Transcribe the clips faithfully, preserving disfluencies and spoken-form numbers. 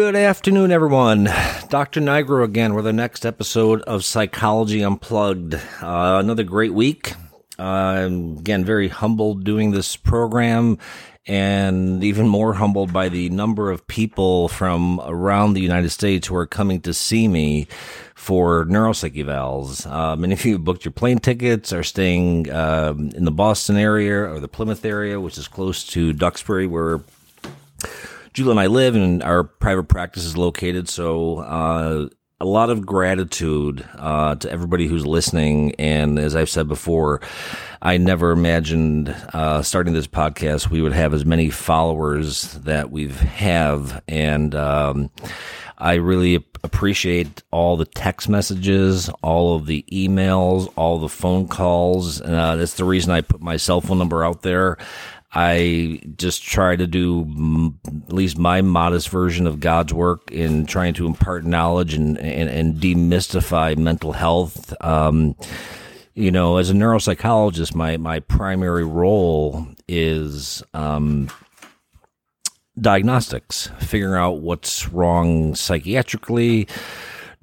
Good afternoon, everyone. Doctor Nigro again with the next episode of Psychology Unplugged. Uh, another great week. Uh, I'm, again, very humbled doing this program and even more humbled by the number of people from around the United States who are coming to see me for neuropsych evals. Uh, many of you booked your plane tickets, are staying uh, in the Boston area or the Plymouth area, which is close to Duxbury, where Julia and I live, and our private practice is located. So uh, a lot of gratitude uh, to everybody who's listening. And as I've said before, I never imagined uh, starting this podcast, we would have as many followers that we have. And um, I really appreciate all the text messages, all of the emails, all the phone calls. Uh, that's the reason I put my cell phone number out there. I just try to do m- at least my modest version of God's work in trying to impart knowledge and, and, and demystify mental health. Um, you know, as a neuropsychologist, my, my primary role is um, diagnostics, figuring out what's wrong psychiatrically,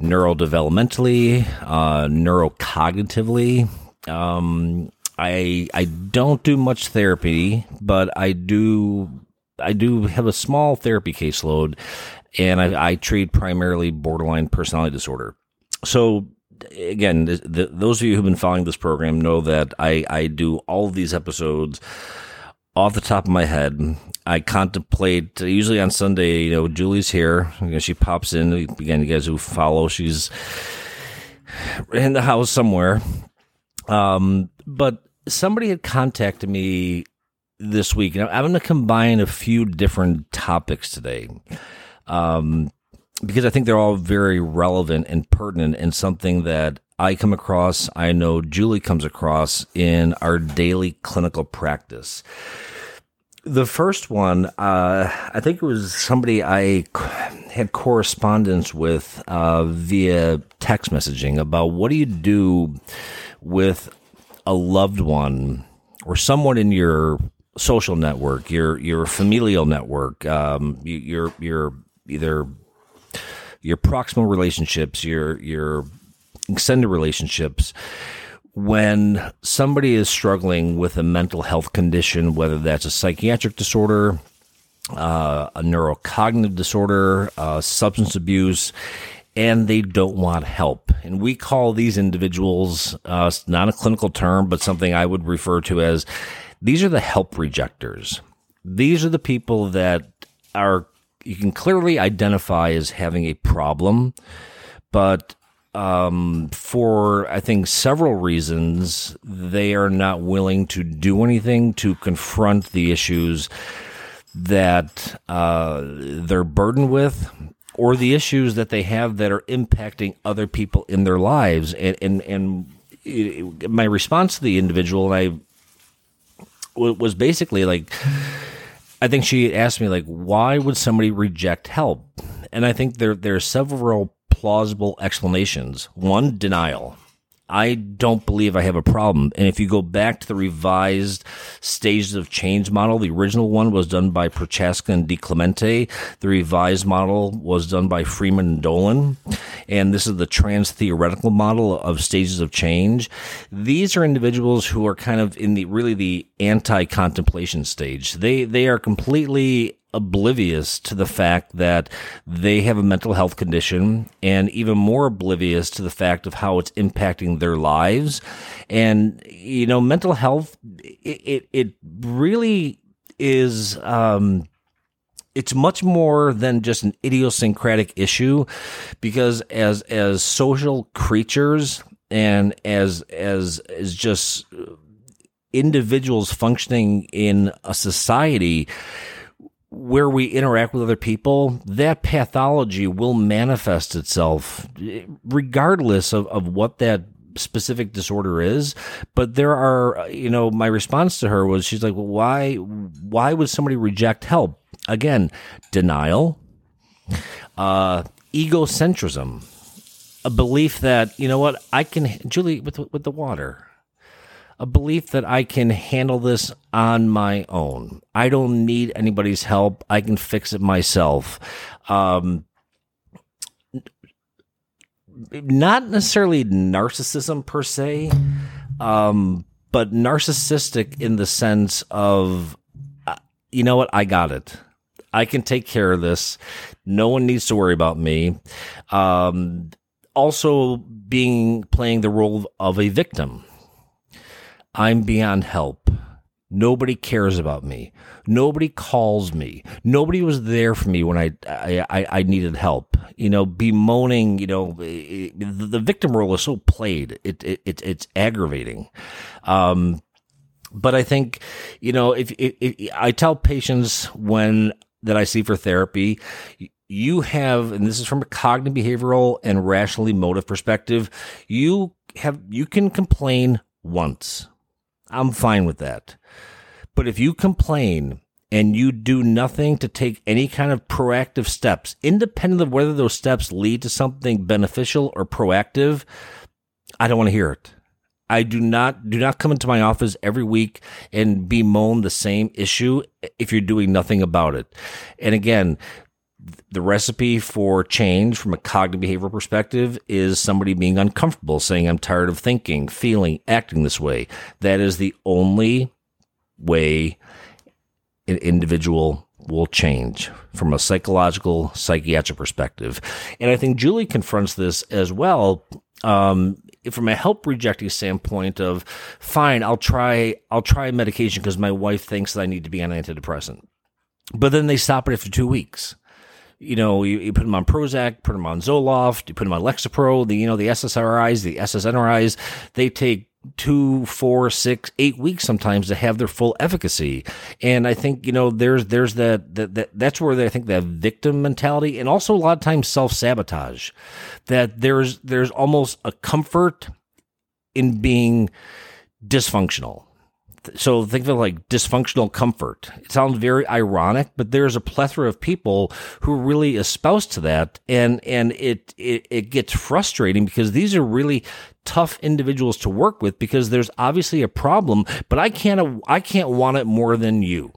neurodevelopmentally, uh, neurocognitively. Um I I don't do much therapy, but I do I do have a small therapy caseload, and I, I treat primarily borderline personality disorder. So again, the, the, those of you who've been following this program know that I, I do all of these episodes off the top of my head. I contemplate usually on Sunday. You know, Julie's here. You know, she pops in again. You guys who follow, she's in the house somewhere. Um, but somebody had contacted me this week, and I'm going to combine a few different topics today, um, because I think they're all very relevant and pertinent and something that I come across, I know Julie comes across in our daily clinical practice. The first one, uh, I think it was somebody I had correspondence with uh, via text messaging about what do you do with a loved one or someone in your social network, your your familial network, um, your your either your proximal relationships, your your extended relationships, when somebody is struggling with a mental health condition, whether that's a psychiatric disorder, uh, a neurocognitive disorder, uh, substance abuse, and they don't want help. And we call these individuals, uh, not a clinical term, but something I would refer to as, these are the help rejectors. These are the people that are, you can clearly identify as having a problem, but um, for, I think, several reasons, they are not willing to do anything to confront the issues that uh, they're burdened with, or the issues that they have that are impacting other people in their lives. And and, and it, my response to the individual, and I was basically like, I think she asked me, like, why would somebody reject help? And I think there there are several plausible explanations. One, denial. I don't believe I have a problem. And if you go back to the revised stages of change model, the original one was done by Prochaska and DiClemente. The revised model was done by Freeman and Dolan. And this is the trans-theoretical model of stages of change. These are individuals who are kind of in the really the anti-contemplation stage. They they are completely oblivious to the fact that they have a mental health condition, and even more oblivious to the fact of how it's impacting their lives. And, you know, mental health, it it, it really is, um, it's much more than just an idiosyncratic issue, because as, as social creatures and as, as, as just individuals functioning in a society where we interact with other people, that pathology will manifest itself regardless of, of what that specific disorder is. But there are, you know, my response to her was, she's like, well, why, why would somebody reject help? Again, denial, uh, egocentrism, a belief that, you know what, I can, Julie, with with the water, a belief that I can handle this on my own. I don't need anybody's help. I can fix it myself. Um, not necessarily narcissism per se, um, but narcissistic in the sense of, uh, you know what, I got it. I can take care of this. No one needs to worry about me. Um, also being playing the role of a victim. I'm beyond help. Nobody cares about me. Nobody calls me. Nobody was there for me when I I, I needed help. You know, bemoaning. You know, the victim role is so played. It it, it it's aggravating. Um, but I think, you know, if it, it, I tell patients when that I see for therapy, you have, and this is from a cognitive behavioral and rational emotive perspective, you have you can complain once. I'm fine with that. But if you complain and you do nothing to take any kind of proactive steps, independent of whether those steps lead to something beneficial or proactive, I don't want to hear it. I do not do not come into my office every week and bemoan the same issue if you're doing nothing about it. And again, the recipe for change from a cognitive behavioral perspective is somebody being uncomfortable, saying, I'm tired of thinking, feeling, acting this way. That is the only way an individual will change from a psychological, psychiatric perspective. And I think Julie confronts this as well, um, from a help rejecting standpoint of, fine, I'll try, I'll try medication because my wife thinks that I need to be on an antidepressant. But then they stop it after two weeks. You know, you, you put them on Prozac, put them on Zoloft, you put them on Lexapro, the, you know, the S S R Is, the S S N R Is, they take two, four, six, eight weeks sometimes to have their full efficacy. And I think, you know, there's, there's that, that, that that's where they, I think that victim mentality and also a lot of times self-sabotage, that there's, there's almost a comfort in being dysfunctional. So think of it like dysfunctional comfort. It sounds very ironic, but there's a plethora of people who really espouse to that, and and it, it it gets frustrating because these are really tough individuals to work with because there's obviously a problem, but I can't I can't want it more than you.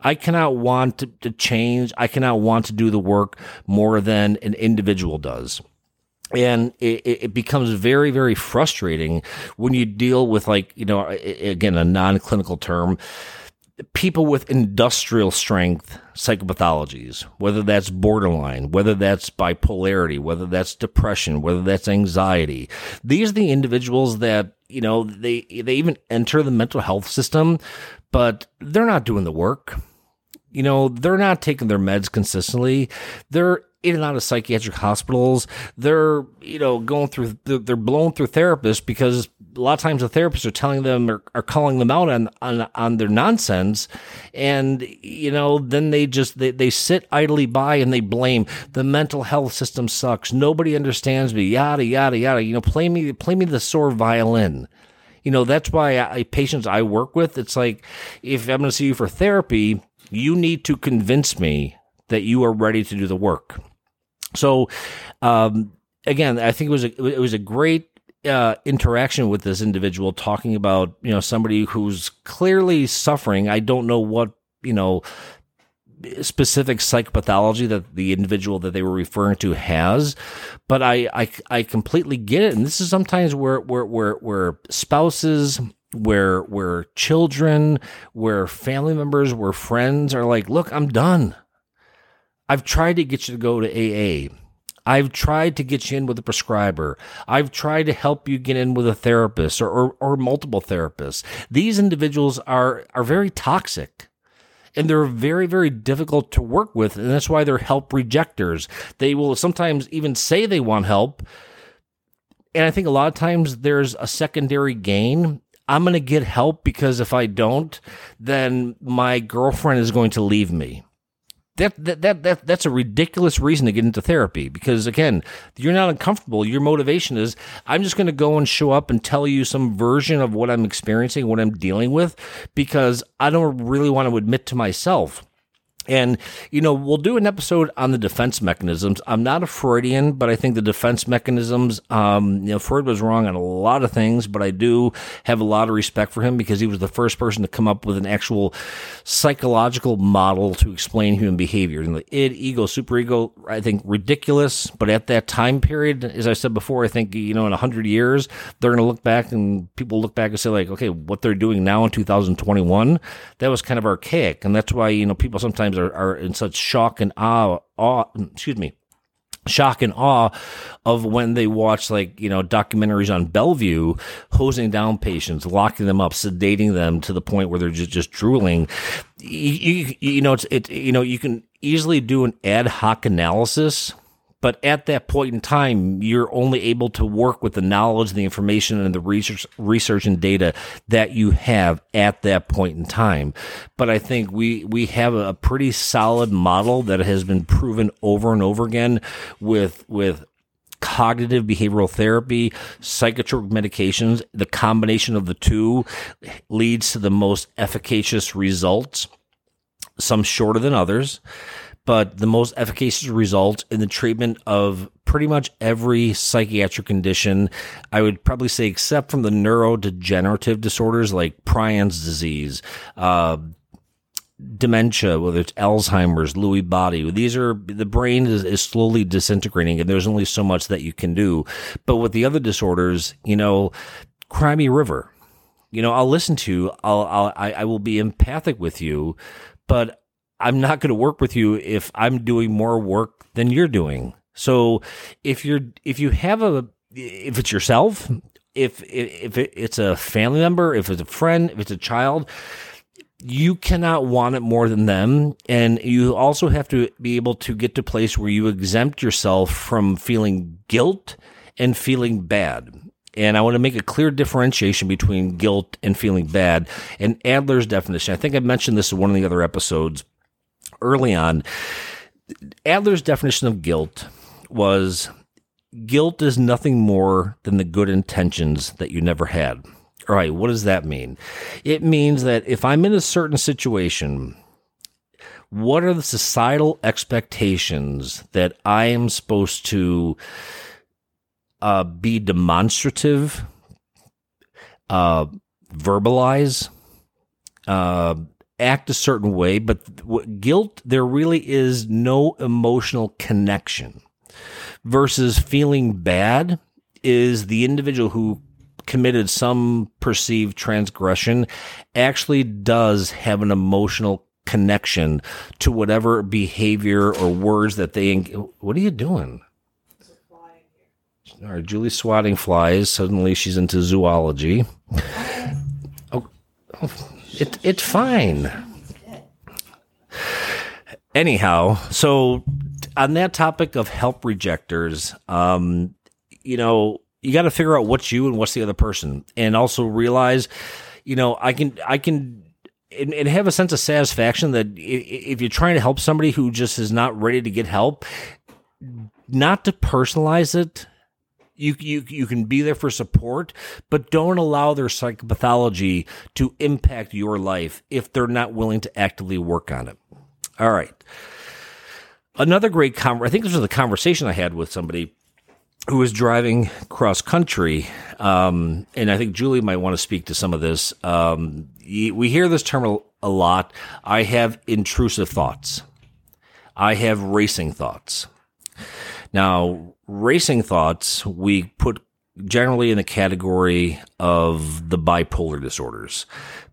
I cannot want to, to change. I cannot want to do the work more than an individual does. And it, it becomes very, very frustrating when you deal with, like, you know, again, a non-clinical term, people with industrial strength psychopathologies, whether that's borderline, whether that's bipolarity, whether that's depression, whether that's anxiety. These are the individuals that, you know, they, they even enter the mental health system, but they're not doing the work. You know, they're not taking their meds consistently. They're in and out of psychiatric hospitals. They're, you know, going through, they're blown through therapists because a lot of times the therapists are telling them or are calling them out on, on, on their nonsense. And, you know, then they just, they, they sit idly by and they blame the mental health system sucks. Nobody understands me. Yada, yada, yada. You know, play me, play me the sore violin. You know, that's why I, patients I work with, it's like, if I'm going to see you for therapy, you need to convince me that you are ready to do the work. So, um, again, I think it was a, it was a great uh, interaction with this individual talking about, you know, somebody who's clearly suffering. I don't know what, you know, specific psychopathology that the individual that they were referring to has, but I I, I completely get it. And this is sometimes where where where where spouses, where where children, where family members, where friends are like, look, I'm done. I've tried to get you to go to A A. I've tried to get you in with a prescriber. I've tried to help you get in with a therapist or, or, or multiple therapists. These individuals are, are very toxic, and they're very, very difficult to work with, and that's why they're help rejectors. They will sometimes even say they want help, and I think a lot of times there's a secondary gain. I'm going to get help because if I don't, then my girlfriend is going to leave me. That, that that that that's a ridiculous reason to get into therapy because, again, you're not uncomfortable. Your motivation is, I'm just going to go and show up and tell you some version of what I'm experiencing, what I'm dealing with, because I don't really want to admit to myself And, you know, we'll do an episode on the defense mechanisms. I'm not a Freudian, but I think the defense mechanisms, um, you know, Freud was wrong on a lot of things, but I do have a lot of respect for him because he was the first person to come up with an actual psychological model to explain human behavior. And the id, ego, superego, I think ridiculous, but at that time period, as I said before, I think, you know, in one hundred years, they're going to look back and people look back and say, like, okay, what they're doing now in two thousand twenty-one, that was kind of archaic. And that's why, you know, people sometimes Are, are in such shock and awe, awe, excuse me, shock and awe of when they watch, like, you know, documentaries on Bellevue, hosing down patients, locking them up, sedating them to the point where they're just, just drooling. You, you, you know, it's it. You know, you can easily do an ad hoc analysis. But at that point in time, you're only able to work with the knowledge, the information, and the research, research and data that you have at that point in time. But I think we we have a pretty solid model that has been proven over and over again with with. cognitive behavioral therapy, psychotropic medications. The combination of the two leads to the most efficacious results, some shorter than others, but the most efficacious results in the treatment of pretty much every psychiatric condition. I would probably say, except from the neurodegenerative disorders like Prions disease, uh, dementia, whether it's Alzheimer's, Lewy body. These are, the brain is, is slowly disintegrating, and there's only so much that you can do. But with the other disorders, you know, cry me river. You know, I'll listen to you. I'll, I'll, I, I will be empathic with you, but I'm not going to work with you if I'm doing more work than you're doing. So if you're, if you have a, if it's yourself, if, if it's a family member, if it's a friend, if it's a child, you cannot want it more than them. And you also have to be able to get to a place where you exempt yourself from feeling guilt and feeling bad. And I want to make a clear differentiation between guilt and feeling bad. And Adler's definition, I think I mentioned this in one of the other episodes, early on, Adler's definition of guilt was, guilt is nothing more than the good intentions that you never had. All right, what does that mean? It means that if I'm in a certain situation, what are the societal expectations that I am supposed to uh, be demonstrative, uh, verbalize, uh, act a certain way, but what guilt, there really is no emotional connection, versus feeling bad is the individual who committed some perceived transgression actually does have an emotional connection to whatever behavior or words that they engage. What are you doing? There's a fly in here. All right, Julie's swatting flies. Suddenly she's into zoology. Oh, oh. It it's fine. Anyhow, so on that topic of help rejectors, um, you know, you got to figure out what's you and what's the other person, and also realize, you know, I can I can and, and have a sense of satisfaction that if you're trying to help somebody who just is not ready to get help, not to personalize it. You, you you can be there for support, but don't allow their psychopathology to impact your life if they're not willing to actively work on it. All right. Another great conversation, I think this was the conversation I had with somebody who was driving cross-country, um, and I think Julie might want to speak to some of this. Um, we hear this term a lot. I have intrusive thoughts. I have racing thoughts. Now, racing thoughts, we put generally in the category of the bipolar disorders,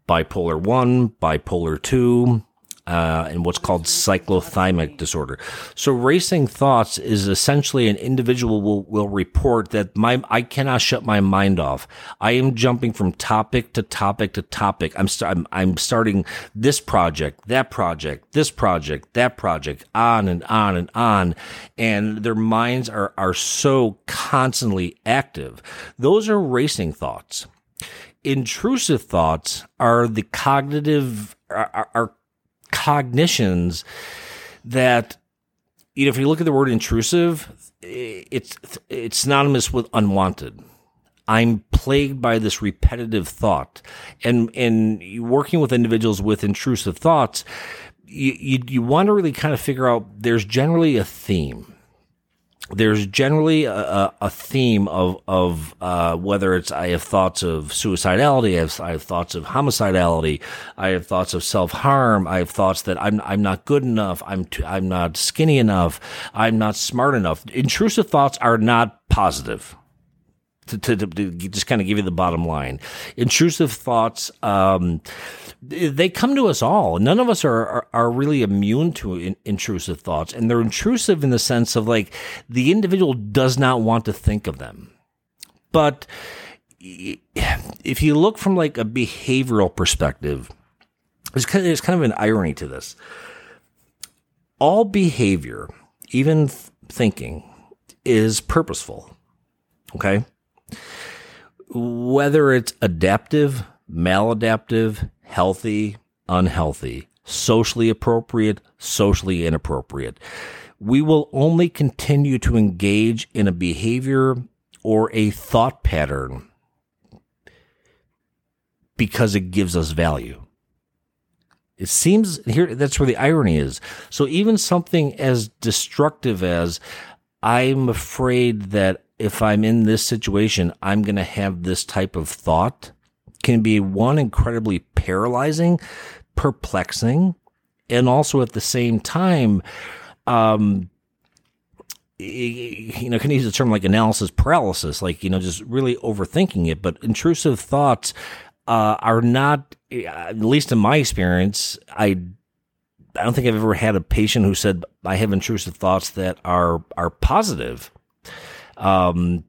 bipolar one, bipolar two, uh, and what's called cyclothymic disorder. So racing thoughts is essentially an individual will, will report that my, I cannot shut my mind off. I am jumping from topic to topic to topic. I'm, st- I'm, I'm starting this project, that project, this project, that project, on and on and on. And their minds are, are so constantly active. Those are racing thoughts. Intrusive thoughts are the cognitive, are, are cognitions that, you know, if you look at the word intrusive, it's it's synonymous with unwanted. I'm plagued by this repetitive thought, and and working with individuals with intrusive thoughts, you, you, you want to really kind of figure out there's generally a theme. There's generally a, a theme of, of uh, whether it's I have thoughts of suicidality, I have, I have thoughts of homicidality, I have thoughts of self-harm, I have thoughts that I'm I'm not good enough, I'm too, I'm not skinny enough, I'm not smart enough. Intrusive thoughts are not positive. To, to, to just kind of give you the bottom line, intrusive thoughts, um, they come to us all. None of us are are, are really immune to in, intrusive thoughts, and they're intrusive in the sense of like the individual does not want to think of them. But if you look from like a behavioral perspective, there's kind of, there's kind of an irony to this. All behavior, even thinking, is purposeful. Okay. Whether it's adaptive, maladaptive, healthy, unhealthy, socially appropriate, socially inappropriate, we will only continue to engage in a behavior or a thought pattern because it gives us value. It seems here, that's where the irony is. So even something as destructive as I'm afraid that if I'm in this situation, I'm going to have this type of thought, can be one, incredibly paralyzing, perplexing, and also at the same time, um, you know, can use a term like analysis paralysis, like, you know, just really overthinking it. But intrusive thoughts uh, are not, at least in my experience, I I don't think I've ever had a patient who said, I have intrusive thoughts that are are positive. Um,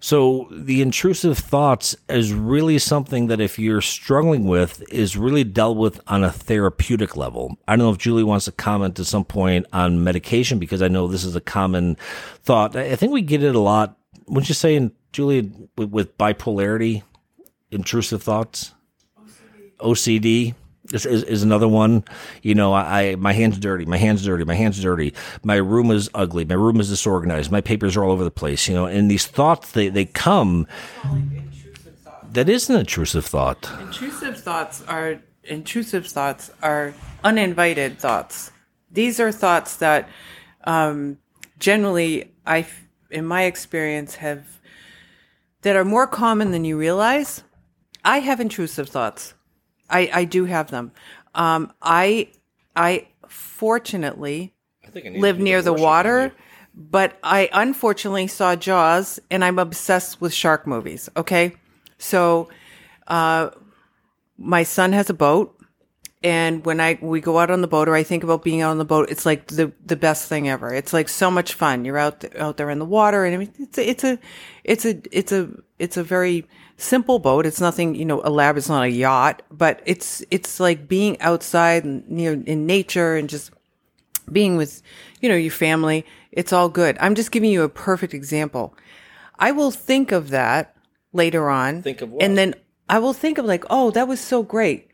so the intrusive thoughts is really something that if you're struggling with is really dealt with on a therapeutic level. I don't know if Julie wants to comment at some point on medication, because I know this is a common thought. I think we get it a lot. Wouldn't you say, in, Julie, with, with bipolarity, intrusive thoughts, O C D. O C D. Is, is is another one. You know, I, I my hand's dirty, my hand's dirty, my hand's dirty, my room is ugly, my room is disorganized, my papers are all over the place, you know, and these thoughts, they, they come. Like intrusive thoughts. That is an intrusive thought. Intrusive thoughts are intrusive thoughts are uninvited thoughts. These are thoughts that um, generally I, in my experience, have that are more common than you realize. I have intrusive thoughts. I, I do have them. Um, I I fortunately I think I live near the water, but I unfortunately saw Jaws, and I'm obsessed with shark movies. Okay, so uh, my son has a boat, and when I we go out on the boat, or I think about being out on the boat, it's like the the best thing ever. It's like so much fun. You're out th- out there in the water, and I mean, it's a, it's a it's a it's a it's a very simple boat. It's nothing, you know, elaborate. It's not a yacht, but it's, it's like being outside and near in nature and just being with, you know, your family. It's all good. I'm just giving you a perfect example. I will think of that later on. Think of what? And then I will think of like, oh, that was so great.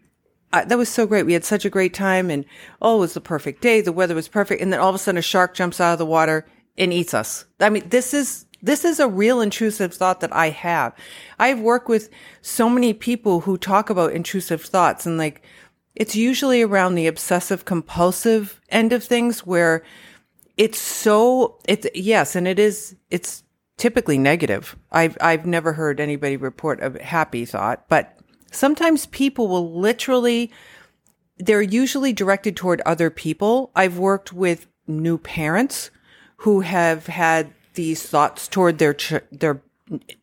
Uh, that was so great. We had such a great time, and oh, it was the perfect day. The weather was perfect. And then all of a sudden a shark jumps out of the water and eats us. I mean, this is, This is a real intrusive thought that I have. I've worked with so many people who talk about intrusive thoughts, and like, it's usually around the obsessive compulsive end of things where it's so, it's, yes, and it is, it's typically negative. I've, I've never heard anybody report a happy thought, but sometimes people will literally, they're usually directed toward other people. I've worked with new parents who have had these thoughts toward their ch- their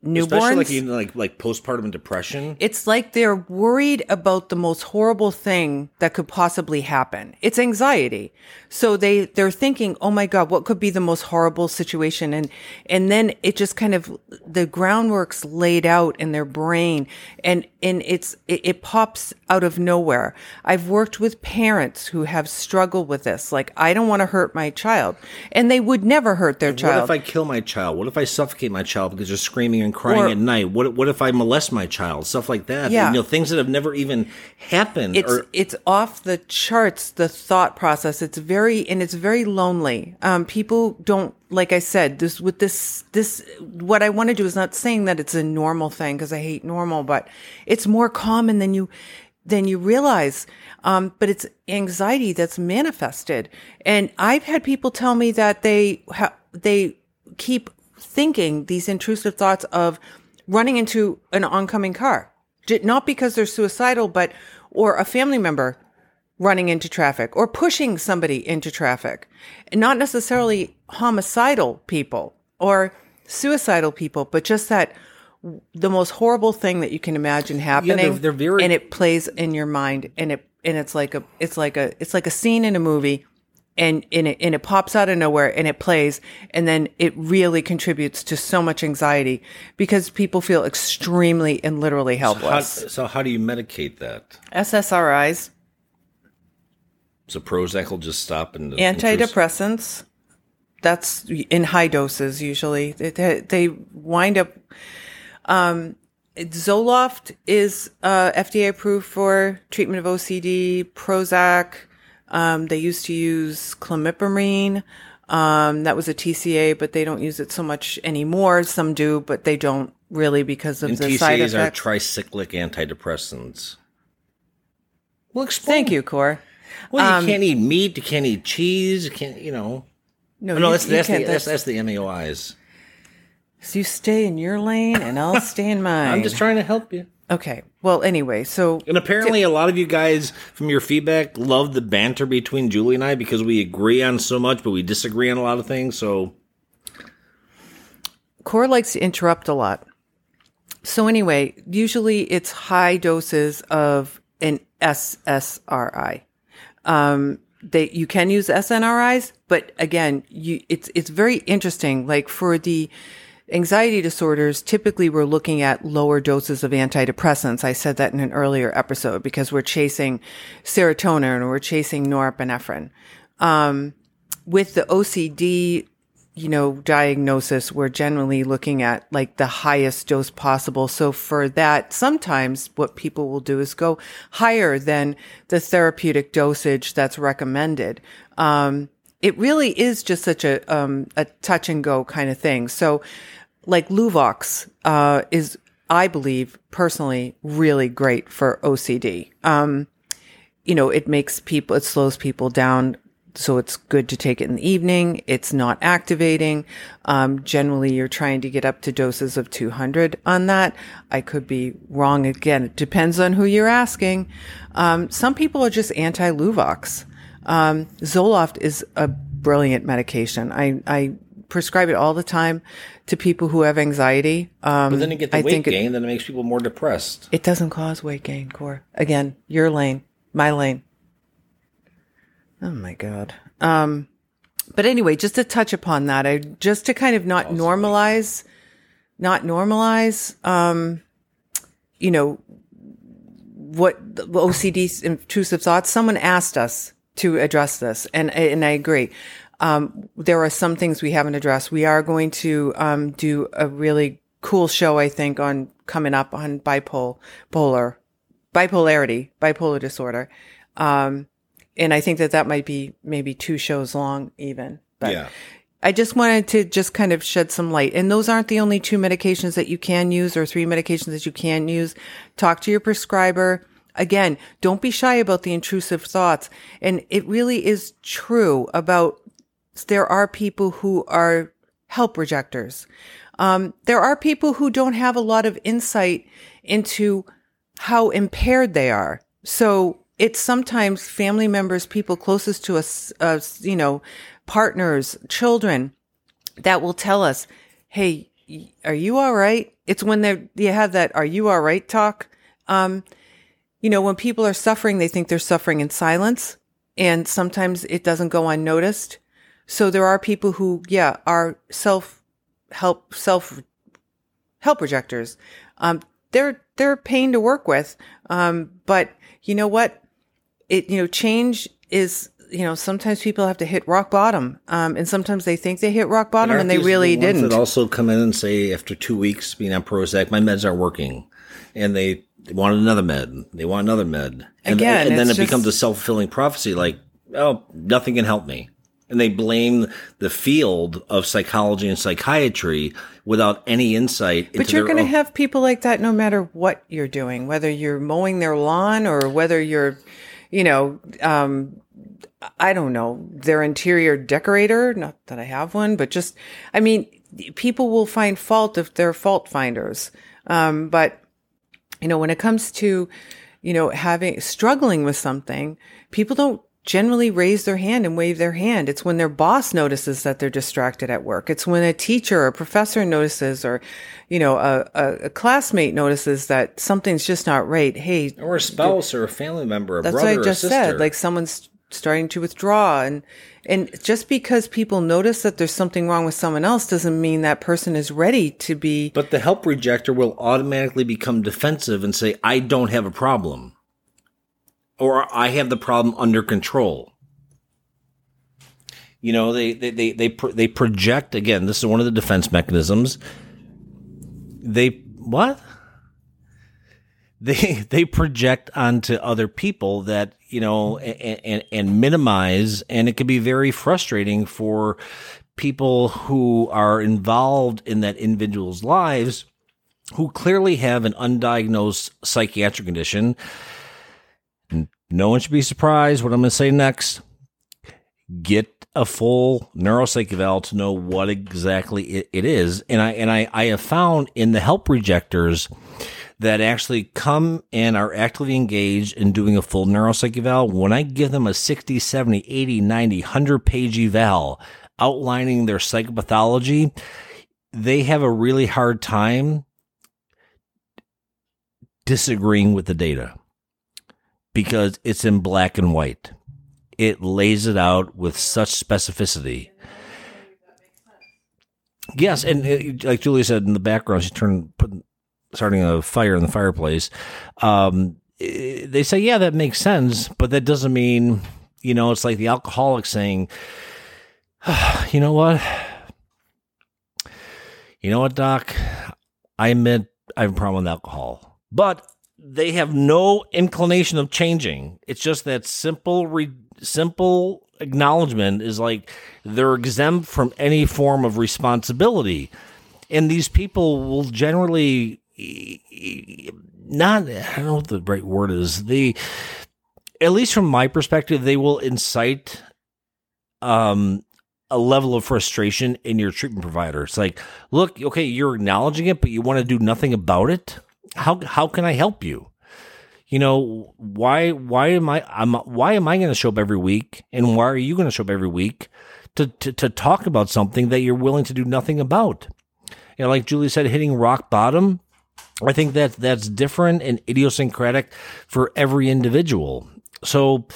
newborns, especially like, even like like postpartum depression. It's like they're worried about the most horrible thing that could possibly happen. It's anxiety, so they they're thinking, oh my God, what could be the most horrible situation? And and then it just kind of the groundwork's laid out in their brain, and and it's it, it pops out of nowhere. I've worked with parents who have struggled with this. Like, I don't want to hurt my child, and they would never hurt their what child. What if I kill my child? What if I suffocate my child because they're screaming and crying or, at night? What what if I molest my child? Stuff like that. Yeah. You know, things that have never even happened. It's or- it's off the charts. The thought process. It's very and it's very lonely. Um, people don't. Like I said, this with this this what I want to do is not saying that it's a normal thing, because I hate normal, but it's more common than you. than you realize. Um, but it's anxiety that's manifested. And I've had people tell me that they ha- they keep thinking these intrusive thoughts of running into an oncoming car, not because they're suicidal, but or a family member running into traffic or pushing somebody into traffic, not necessarily homicidal people or suicidal people, but just that the most horrible thing that you can imagine happening. Yeah, they're, they're very... and it plays in your mind, and it and it's like a it's like a it's like a scene in a movie, and and it, and it pops out of nowhere and it plays, and then it really contributes to so much anxiety because people feel extremely and literally helpless. So how, so how do you medicate that? S S R Is. So Prozac will just stop and antidepressants. Interest. That's in high doses usually. They, they wind up. Um, Zoloft is uh, F D A approved for treatment of O C D. Prozac. Um, they used to use clomipramine. Um, that was a T C A, but they don't use it so much anymore. Some do, but they don't really because of and the T C As side effects. T C As are tricyclic antidepressants. Well, explain. Thank you, Cora. Well, you um, can't eat meat. You can't eat cheese. You can't, you know. No, oh, no, you, that's, you that's, the, that's that's the M A O Is. So you stay in your lane, and I'll stay in mine. I'm just trying to help you. Okay. Well, anyway, so... And apparently a lot of you guys, from your feedback, love the banter between Julie and I because we agree on so much, but we disagree on a lot of things, so... Cora likes to interrupt a lot. So anyway, usually it's high doses of an S S R I. Um... They, you can use S N R Is, but again, you, it's, it's very interesting. Like for the anxiety disorders, typically we're looking at lower doses of antidepressants. I said that in an earlier episode because we're chasing serotonin and we're chasing norepinephrine. Um, with the O C D, you know, diagnosis, we're generally looking at like the highest dose possible. So for that, sometimes what people will do is go higher than the therapeutic dosage that's recommended. Um, it really is just such a, um, a touch and go kind of thing. So like Luvox, uh, is, I believe personally, really great for O C D. Um, you know, it makes people, it slows people down. So it's good to take it in the evening. It's not activating. Um, generally, you're trying to get up to doses of two hundred on that. I could be wrong again. It depends on who you're asking. Um, some people are just anti-Luvox. Um, Zoloft is a brilliant medication. I, I prescribe it all the time to people who have anxiety. Um, but then you get the I weight gain, it, then it makes people more depressed. It doesn't cause weight gain, Cora. Again, your lane, my lane. Oh my God. Um, but anyway, just to touch upon that, I just to kind of not awesome. normalize, not normalize, um, you know, what the O C D intrusive thoughts. Someone asked us to address this, and, and I agree. Um, there are some things we haven't addressed. We are going to, um, do a really cool show, I think, on coming up on bipolar, bipolar, bipolarity, bipolar disorder. Um, And I think that that might be maybe two shows long even. But yeah. I just wanted to just kind of shed some light. And those aren't the only two medications that you can use or three medications that you can use. Talk to your prescriber. Again, don't be shy about the intrusive thoughts. And it really is true about there are people who are help rejectors. Um, there are people who don't have a lot of insight into how impaired they are. So... It's sometimes family members, people closest to us, uh, you know, partners, children that will tell us, hey, are you all right? It's when they you have that, are you all right talk? Um, you know, when people are suffering, they think they're suffering in silence. And sometimes it doesn't go unnoticed. So there are people who, yeah, are self help, self help rejectors. Um, they're, they're a pain to work with. Um, but you know what? It, you know, change is, you know, sometimes people have to hit rock bottom. Um, and sometimes they think they hit rock bottom and, and they really the didn't. That also come in and say, after two weeks being on Prozac, my meds aren't working. And they want another med. They want another med. And, Again, and then it just becomes a self-fulfilling prophecy like, oh, nothing can help me. And they blame the field of psychology and psychiatry without any insight. But into you're going to own- have people like that no matter what you're doing, whether you're mowing their lawn or whether you're, you know, um, I don't know, their interior decorator. Not that I have one, but just, I mean, people will find fault if they're fault finders. Um, but, you know, when it comes to, you know, having struggling with something, people don't generally raise their hand and wave their hand. It's when their boss notices that they're distracted at work. It's when a teacher or a professor notices, or, you know, a, a, a classmate notices that something's just not right. Hey, or a spouse do, or a family member, a brother or sister. That's what I just said. Like someone's starting to withdraw. And, and just because people notice that there's something wrong with someone else doesn't mean that person is ready to be. But the help rejecter will automatically become defensive and say, I don't have a problem. Or I have the problem under control. You know, they they they they, pro- they project, again, this is one of the defense mechanisms. They, what? They they project onto other people that, you know, and, and, and minimize, and it can be very frustrating for people who are involved in that individual's lives who clearly have an undiagnosed psychiatric condition. No one should be surprised what I'm going to say next. Get a full neuropsych eval to know what exactly it, it is. And I and I, I have found in the help rejectors that actually come and are actively engaged in doing a full neuropsych eval, when I give them a sixty, seventy, eighty, ninety, one hundred page eval outlining their psychopathology, they have a really hard time disagreeing with the data. Because it's in black and white. It lays it out with such specificity. Yes, and it, like Julia said in the background, she turned, put, starting a fire in the fireplace. Um, it, they say, yeah, that makes sense, but that doesn't mean, you know, it's like the alcoholic saying, oh, you know what? You know what, Doc? I admit I have a problem with alcohol, but they have no inclination of changing. It's just that simple, re- simple acknowledgement is like they're exempt from any form of responsibility. And these people will generally not, I don't know what the right word is. They, at least from my perspective, they will incite um, a level of frustration in your treatment provider. It's like, look, okay, you're acknowledging it, but you want to do nothing about it. How how can I help you? You know, why why am I I'm, why am I going to show up every week, and why are you going to show up every week to, to to talk about something that you're willing to do nothing about? You know, like Julie said, hitting rock bottom. I think that that's different and idiosyncratic for every individual. So,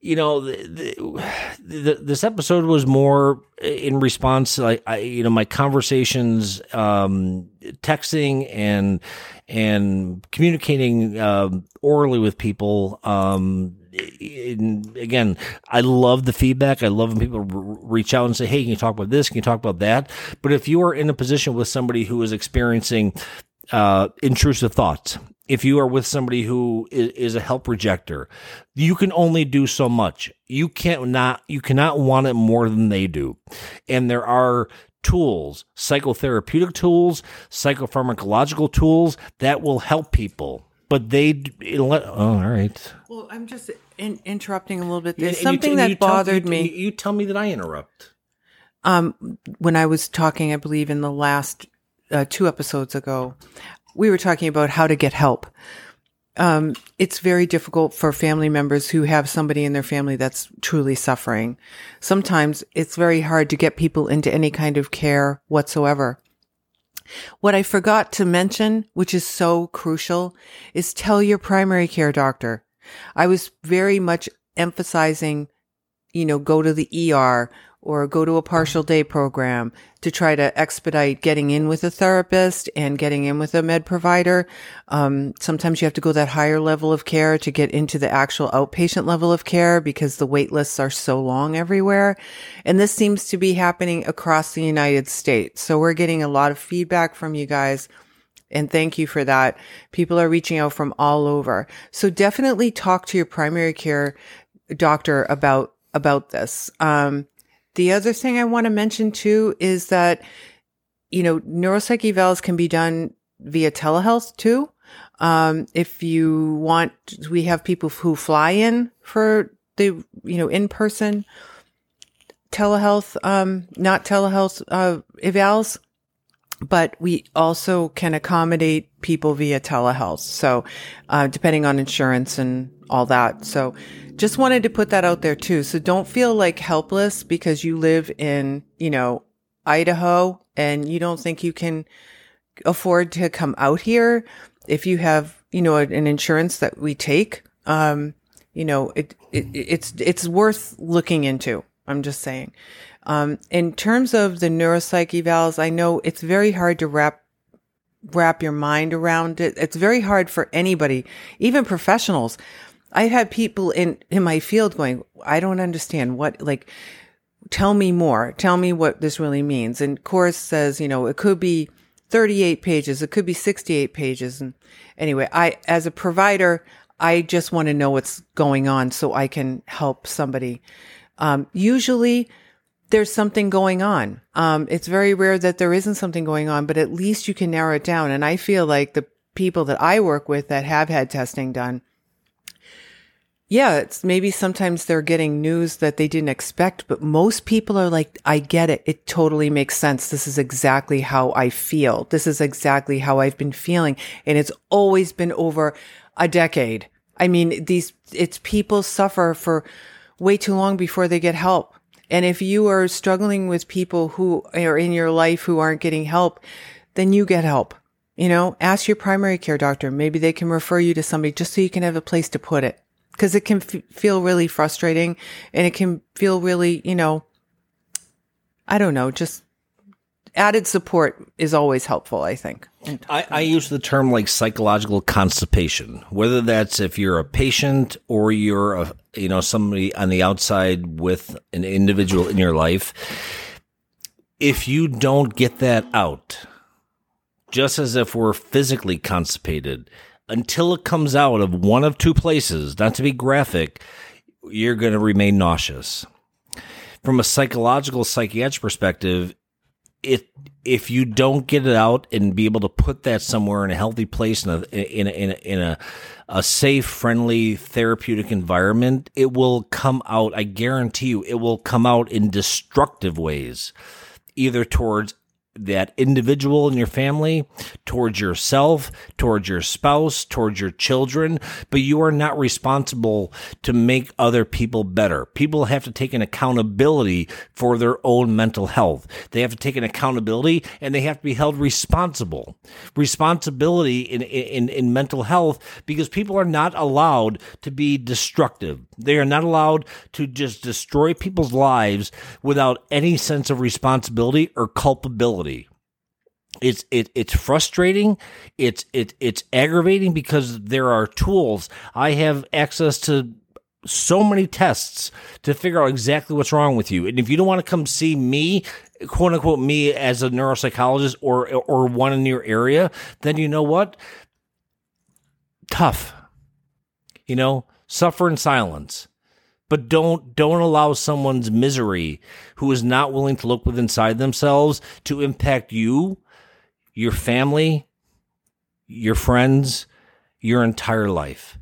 you know, the, the, the, this episode was more in response to, like, I, you know, my conversations, um, texting and and communicating uh, orally with people. Um, and again, I love the feedback. I love when people reach out and say, "Hey, can you talk about this? Can you talk about that?" But if you are in a position with somebody who is experiencing uh, intrusive thoughts, if you are with somebody who is a help rejecter, you can only do so much. You can't not, you cannot want it more than they do. And there are tools, psychotherapeutic tools, psychopharmacological tools that will help people, but they, it'll let, oh, all right. Well, I'm just in, interrupting a little bit. There's and, and something t- that you bothered tell, you, me. You tell me that I interrupt. Um, when I was talking, I believe in the last uh, two episodes ago, we were talking about how to get help. Um, it's very difficult for family members who have somebody in their family that's truly suffering. Sometimes it's very hard to get people into any kind of care whatsoever. What I forgot to mention, which is so crucial, is tell your primary care doctor. I was very much emphasizing, you know, go to the E R or go to a partial day program to try to expedite getting in with a therapist and getting in with a med provider. Um, sometimes you have to go that higher level of care to get into the actual outpatient level of care because the wait lists are so long everywhere. And this seems to be happening across the United States. So we're getting a lot of feedback from you guys, and thank you for that. People are reaching out from all over. So definitely talk to your primary care doctor about, about this. Um, The other thing I want to mention too is that, you know, neuropsych evals can be done via telehealth too. Um, if you want, we have people who fly in for the, you know, in-person telehealth, um, not telehealth, uh, evals, but we also can accommodate people via telehealth. So, uh, depending on insurance and all that. So just wanted to put that out there too. So don't feel like helpless because you live in, you know, Idaho and you don't think you can afford to come out here. If you have, you know, an insurance that we take, um, you know, it, it, it's, it's worth looking into. I'm just saying. Um, in terms of the neuropsych evals, I know it's very hard to wrap, wrap your mind around it. It's very hard for anybody, even professionals. I had people in, in my field going, I don't understand what, like, tell me more. Tell me what this really means. And Cora says, you know, it could be thirty-eight pages. It could be sixty-eight pages. And anyway, I, as a provider, I just want to know what's going on so I can help somebody. Um, usually there's something going on. Um, it's very rare that there isn't something going on, but at least you can narrow it down. And I feel like the people that I work with that have had testing done, yeah, it's maybe sometimes they're getting news that they didn't expect, but most people are like, I get it. It totally makes sense. This is exactly how I feel. This is exactly how I've been feeling. And it's always been over a decade. I mean, these, it's people suffer for way too long before they get help. And if you are struggling with people who are in your life who aren't getting help, then you get help. You know, ask your primary care doctor. Maybe they can refer you to somebody just so you can have a place to put it. Because it can f- feel really frustrating and it can feel really, you know, I don't know, just added support is always helpful, I think. I, I use the term like psychological constipation, whether that's if you're a patient or you're, a, you know, somebody on the outside with an individual in your life. If you don't get that out, just as if we're physically constipated, until it comes out of one of two places, not to be graphic, you're going to remain nauseous. From a psychological, psychiatric perspective, it, if you don't get it out and be able to put that somewhere in a healthy place, in a, in a, in a, in a, a safe, friendly, therapeutic environment, it will come out. I guarantee you, it will come out in destructive ways, either towards that individual in your family, towards yourself, towards your spouse, towards your children, but you are not responsible to make other people better. People have to take an accountability for their own mental health. They have to take an accountability and they have to be held responsible. Responsibility in, in, in mental health, because people are not allowed to be destructive. They are not allowed to just destroy people's lives without any sense of responsibility or culpability. It's it it's frustrating. It's it it's aggravating because there are tools. I have access to so many tests to figure out exactly what's wrong with you. And if you don't want to come see me, quote unquote, me as a neuropsychologist or or one in your area, then you know what? Tough. You know, suffer in silence. But don't don't allow someone's misery who is not willing to look within inside themselves to impact you, your family, your friends, your entire life.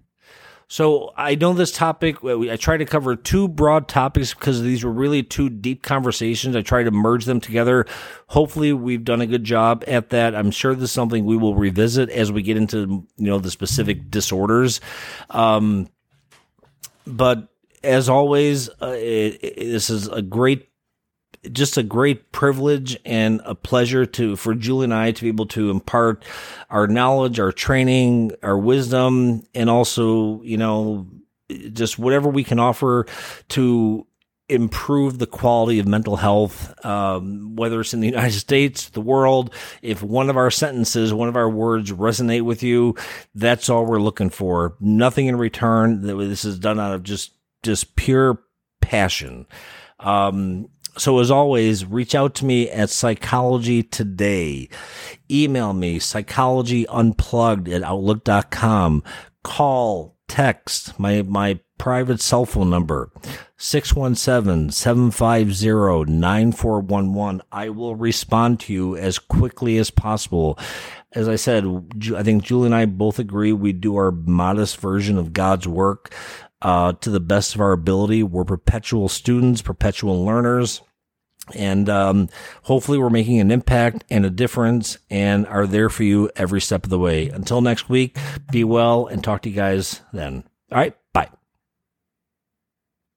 So I know this topic, I tried to cover two broad topics because these were really two deep conversations. I tried to merge them together. Hopefully we've done a good job at that. I'm sure this is something we will revisit as we get into, you know, the specific disorders. Um, but As always, uh, it, it, this is a great, just a great privilege and a pleasure to for Julie and I to be able to impart our knowledge, our training, our wisdom, and also, you know, just whatever we can offer to improve the quality of mental health, um, whether it's in the United States, the world. If one of our sentences, one of our words resonate with you, that's all we're looking for. Nothing in return. This is done out of just just pure passion. Um, so as always, reach out to me at Psychology Today. Email me, psychologyunplugged at outlook dot com. Call, text. My, my private cell phone number, six one seven, seven five zero, nine four one one. I will respond to you as quickly as possible. As I said, I think Julie and I both agree we do our modest version of God's work uh, to the best of our ability. We're perpetual students, perpetual learners. And um, hopefully we're making an impact and a difference and are there for you every step of the way. Until next week, be well and talk to you guys then. All right, bye.